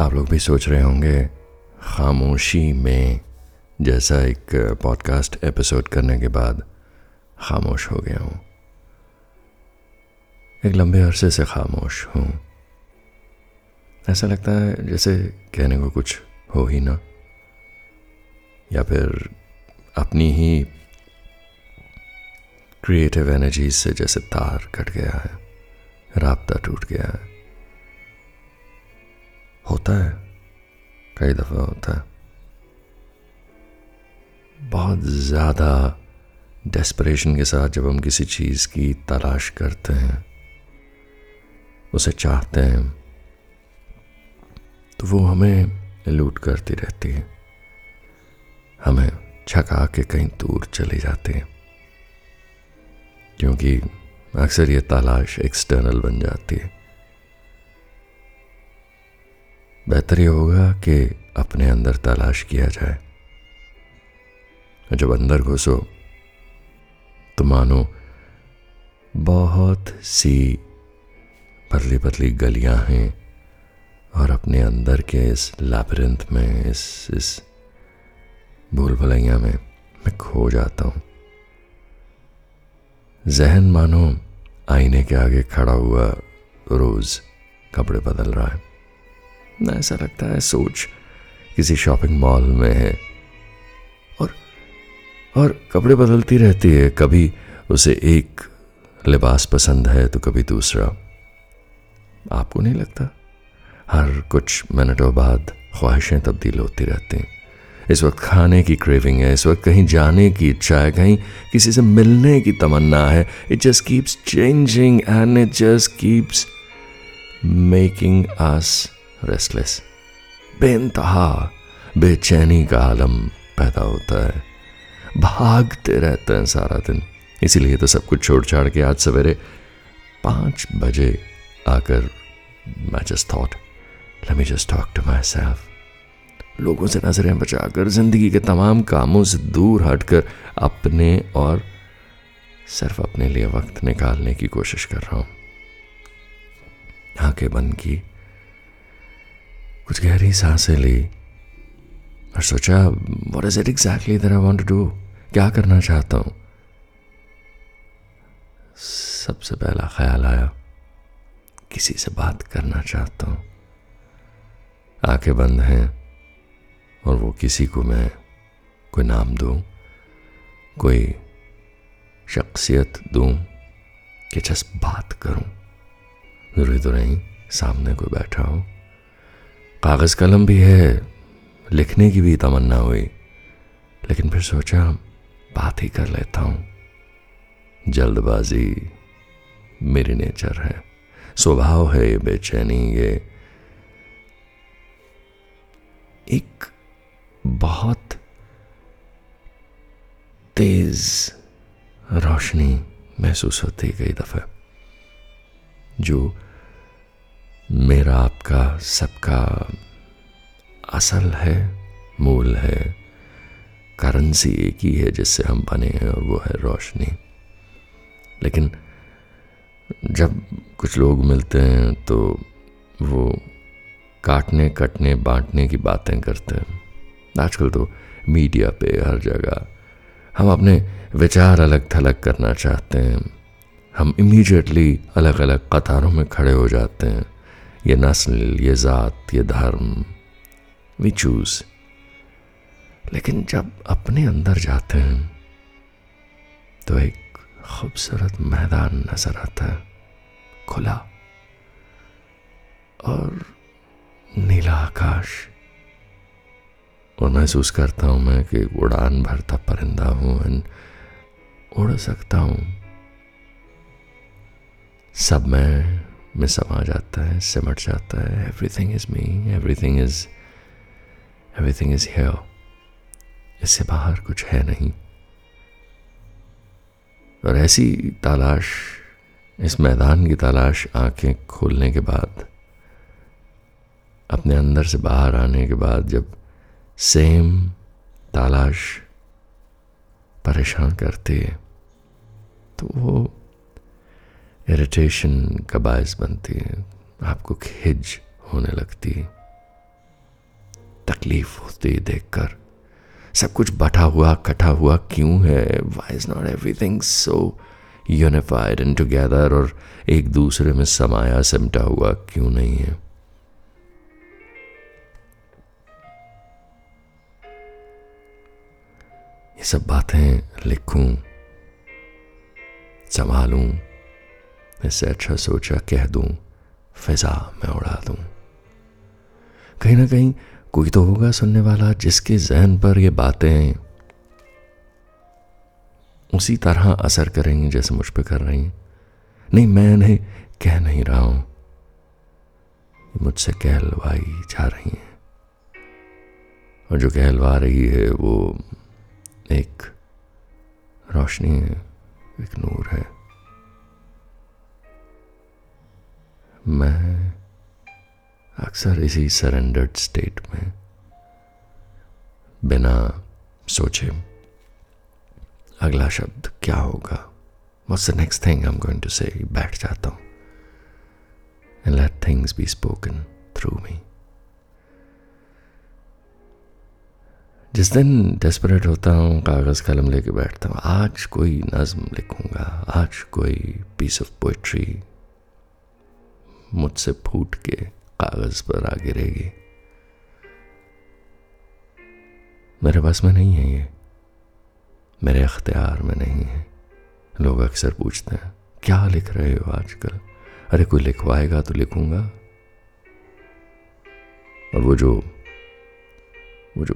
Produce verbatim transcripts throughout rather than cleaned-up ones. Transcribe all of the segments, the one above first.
आप लोग भी सोच रहे होंगे खामोशी में जैसा एक पॉडकास्ट एपिसोड करने के बाद खामोश हो गया हूँ। एक लंबे अरसे से खामोश हूँ। ऐसा लगता है जैसे कहने को कुछ हो ही ना, या फिर अपनी ही क्रिएटिव एनर्जी से जैसे तार कट गया है, राब्ता टूट गया है। होता है, कई दफ़ा होता है। बहुत ज़्यादा डेस्परेशन के साथ जब हम किसी चीज़ की तलाश करते हैं, उसे चाहते हैं, तो वो हमें लूट करती रहती है, हमें छका के कहीं दूर चली जाती है, क्योंकि अक्सर ये तलाश एक्सटर्नल बन जाती है। बेहतर ये होगा कि अपने अंदर तलाश किया जाए। जब अंदर घुसो तो मानो बहुत सी पतली पतली गलियां हैं और अपने अंदर के इस लैबिरिंथ में, इस इस भूल भुलैया में मैं खो जाता हूँ। जहन मानो आईने के आगे खड़ा हुआ रोज़ कपड़े बदल रहा है। ना ऐसा लगता है सोच किसी शॉपिंग मॉल में है और और कपड़े बदलती रहती है। कभी उसे एक लिबास पसंद है तो कभी दूसरा। आपको नहीं लगता हर कुछ मिनटों बाद ख्वाहिशें तब्दील होती रहती हैं? इस वक्त खाने की क्रेविंग है, इस वक्त कहीं जाने की इच्छा है, कहीं किसी से मिलने की तमन्ना है। It just keeps changing and it just keeps making us restless. बेइंतहा बेचैनी का आलम पैदा होता है, भागते रहते हैं सारा दिन। इसीलिए तो सब कुछ छोड़ छाड़ के आज सवेरे पाँच बजे आकर I just thought, let me just talk to myself. लोगों से नजरें बचाकर, जिंदगी के तमाम कामों से दूर हटकर अपने और सिर्फ अपने लिए वक्त निकालने की कोशिश कर रहा हूं। आंखें बंद की, कुछ गहरी सांसें ली और सोचा, what is it exactly that I want to do? क्या करना चाहता हूं? सबसे पहला ख्याल आया, किसी से बात करना चाहता हूँ। आंखें बंद हैं और वो किसी को मैं कोई नाम दूँ, कोई शख्सियत दूँ कि जस्ट बात करूँ। ज़रूरी तो नहीं सामने कोई बैठा हो। कागज़ कलम भी है, लिखने की भी तमन्ना हुई, लेकिन फिर सोचा बात ही कर लेता हूँ। जल्दबाजी मेरी नेचर है, स्वभाव है ये बेचैनी। ये एक बहुत तेज रोशनी महसूस होती है कई दफ़े, जो मेरा आपका सबका असल है, मूल है, करेंसी एक ही है जिससे हम बने हैं, और वो है रोशनी। लेकिन जब कुछ लोग मिलते हैं तो वो काटने कटने बांटने की बातें करते हैं। आजकल तो मीडिया पे हर जगह हम अपने विचार अलग थलग करना चाहते हैं, हम इमीडिएटली अलग अलग कतारों में खड़े हो जाते हैं। ये नस्ल, ये ज़ात, ये धर्म, वी चूज़। लेकिन जब अपने अंदर जाते हैं तो एक खूबसूरत मैदान नजर आता है, खुला और नीला आकाश, और महसूस करता हूँ मैं कि उड़ान भरता परिंदा हूँ, उड़ सकता हूँ। सब मैं में समा जाता है, सिमट जाता है। Everything is me, everything is everything is here. इससे बाहर कुछ है नहीं। और ऐसी तलाश, इस मैदान की तलाश, आंखें खोलने के बाद, अपने अंदर से बाहर आने के बाद, जब सेम तलाश परेशान करती है तो वो इरिटेशन का बायस बनती है, आपको खिज होने लगती है। तकलीफ होती देखकर। सब कुछ बटा हुआ कटा हुआ क्यों है? Why is not everything so unified and together? और एक दूसरे में समाया सिमटा हुआ क्यों नहीं है? ये सब बातें लिखूं, संभालूं, इससे अच्छा सोचा कह दूं, फिजा में उड़ा दूं। कहीं ना कहीं कोई तो होगा सुनने वाला जिसके जहन पर ये बातें उसी तरह असर करेंगी जैसे मुझ पे कर रही हैं। नहीं, मैं इन्हें कह नहीं रहा हूं, मुझसे कहलवाई जा रही हैं। और जो कहलवा रही है वो एक रोशनी है, एक नूर है। मैं अक्सर इसी सरेंडर्ड स्टेट में बिना सोचे अगला शब्द क्या होगा, what's the next thing I am going to say, बैठ जाता हूँ। And let things be spoken through me. जिस दिन डेस्परेट होता हूँ कागज़ कलम लेके बैठता हूँ, आज कोई नज़म लिखूँगा, आज कोई पीस ऑफ पोइट्री मुझसे फूट के कागज़ पर आ गिरेगी। मेरे पास में नहीं है, ये मेरे अख्तियार में नहीं है। लोग अक्सर पूछते हैं क्या लिख रहे हो आजकल? अरे कोई लिखवाएगा तो लिखूँगा। और वो जो वो जो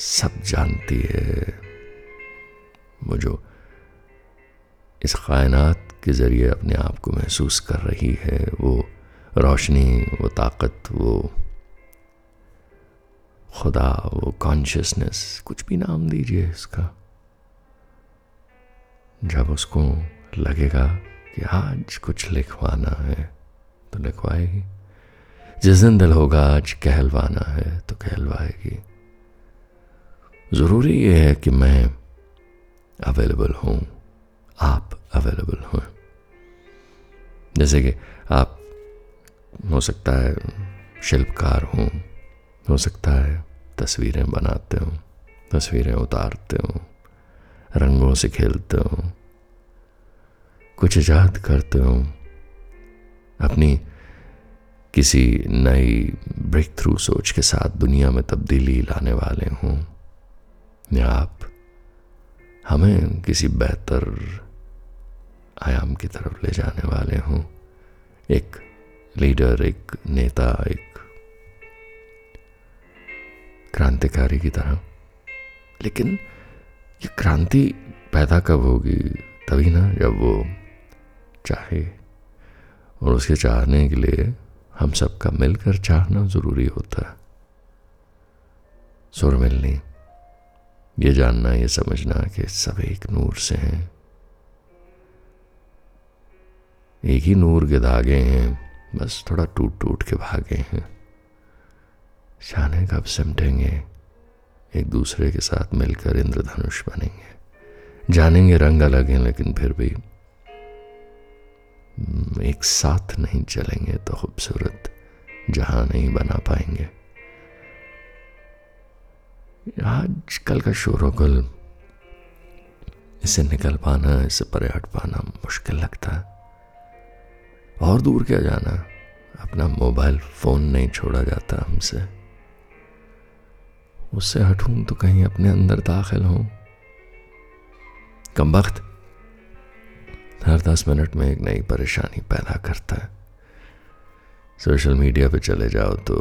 सब जानती है, वो जो इस कायनात के ज़रिए अपने आप को महसूस कर रही है, वो रोशनी, वो ताकत, वो खुदा, वो कॉन्शियसनेस, कुछ भी नाम दीजिए इसका, जब उसको लगेगा कि आज कुछ लिखवाना है तो लिखवाएगी। जिस दिन दिल होगा आज कहलवाना है तो कहलवाएगी। ज़रूरी ये है कि मैं अवेलेबल हूँ, आप अवेलेबल हों। जैसे कि आप हो सकता है शिल्पकार हों, हो सकता है तस्वीरें बनाते हो, तस्वीरें उतारते हो, रंगों से खेलते हो, कुछ इजाद करते हो, अपनी किसी नई ब्रेक थ्रू सोच के साथ दुनिया में तब्दीली लाने वाले हों, या आप हमें किसी बेहतर आयाम की तरफ ले जाने वाले हों, एक लीडर, एक नेता, एक क्रांतिकारी की तरह। लेकिन ये क्रांति पैदा कब होगी? तभी ना जब वो चाहे, और उसके चाहने के लिए हम सबका मिलकर चाहना ज़रूरी होता है। सुर मिलनी, ये जानना, ये समझना कि सब एक नूर से हैं, एक ही नूर के धागे हैं, बस थोड़ा टूट टूट के भागे हैं। शाने कब सिमटेंगे, एक दूसरे के साथ मिलकर इंद्रधनुष बनेंगे। जानेंगे रंग अलग हैं लेकिन फिर भी एक साथ नहीं चलेंगे तो खूबसूरत जहां नहीं बना पाएंगे। आजकल का शोरगुल, इससे निकल पाना, इससे परे हट पाना मुश्किल लगता है। और दूर क्या जाना, अपना मोबाइल फ़ोन नहीं छोड़ा जाता हमसे। उससे हटूं तो कहीं अपने अंदर दाखिल हों। कमबख्त हर दस मिनट में एक नई परेशानी पैदा करता है। सोशल मीडिया पे चले जाओ तो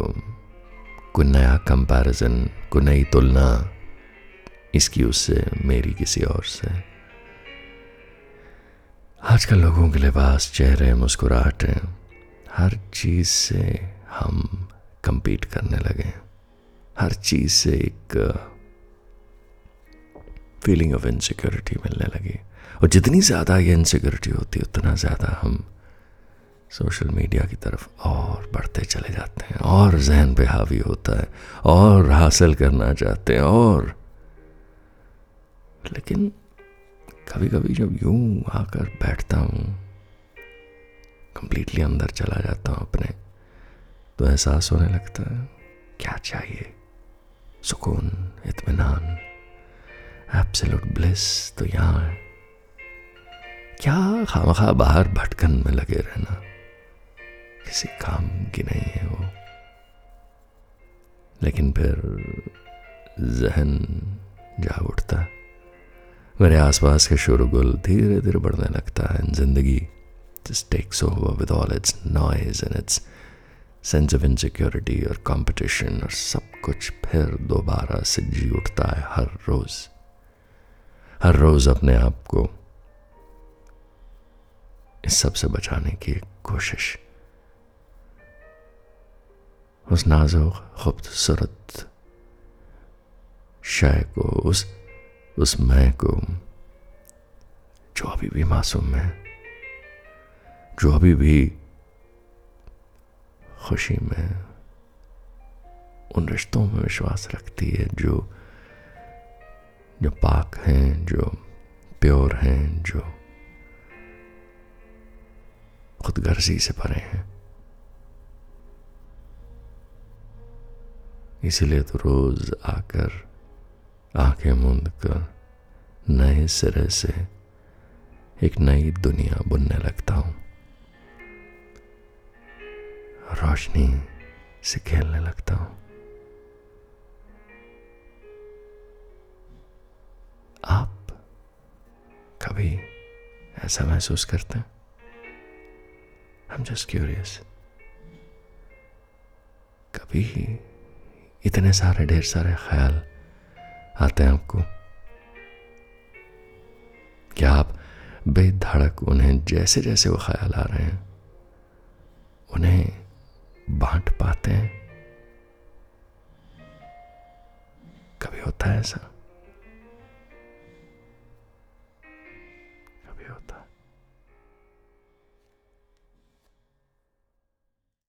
कोई नया कंपैरिजन, कोई नई तुलना, इसकी उससे, मेरी किसी और से। आजकल लोगों के लिबास, चेहरे, मुस्कुराहटें, हर चीज़ से हम कंपीट करने लगे। हर चीज़ से एक फीलिंग ऑफ इनसिक्योरिटी मिलने लगी। और जितनी ज़्यादा ये इनसिक्योरिटी होती है उतना ज़्यादा हम सोशल मीडिया की तरफ और बढ़ते चले जाते हैं, और जहन पे हावी होता है, और हासिल करना चाहते हैं। और लेकिन कभी कभी जब यूं आकर बैठता हूँ, कंप्लीटली अंदर चला जाता हूँ अपने, तो एहसास होने लगता है क्या चाहिए? सुकून, इत्मीनान, एब्सोल्यूट ब्लिस तो यहाँ है। क्या खामखा बाहर भटकन में लगे रहना, किसी काम की नहीं है वो। लेकिन फिर जहन जा उठता, मेरे आसपास के शोरगुल धीरे धीरे बढ़ने लगता है। जिंदगी just takes over with all its noise and its sense of insecurity और कंपटीशन और सब कुछ फिर दोबारा से जी उठता है। हर रोज हर रोज अपने आप को इस सब से बचाने की कोशिश, उस नाजुक खूबसूरत शय को, उस उस मैं को जो अभी भी मासूम है, जो अभी भी खुशी में, उन रिश्तों में विश्वास रखती है जो जो पाक हैं, जो प्योर हैं, जो खुदगर्जी से परे हैं। इसीलिए तो रोज आकर आंखें मूंद कर नए सिरे से एक नई दुनिया बुनने लगता हूँ, रोशनी से खेलने लगता हूं। आप कभी ऐसा महसूस करते हैं? I'm just curious। कभी इतने सारे ढेर सारे ख्याल आते हैं आपको, क्या आप बेधड़क उन्हें जैसे जैसे वो ख्याल आ रहे हैं उन्हें बांट पाते हैं? कभी होता है ऐसा? कभी होता है।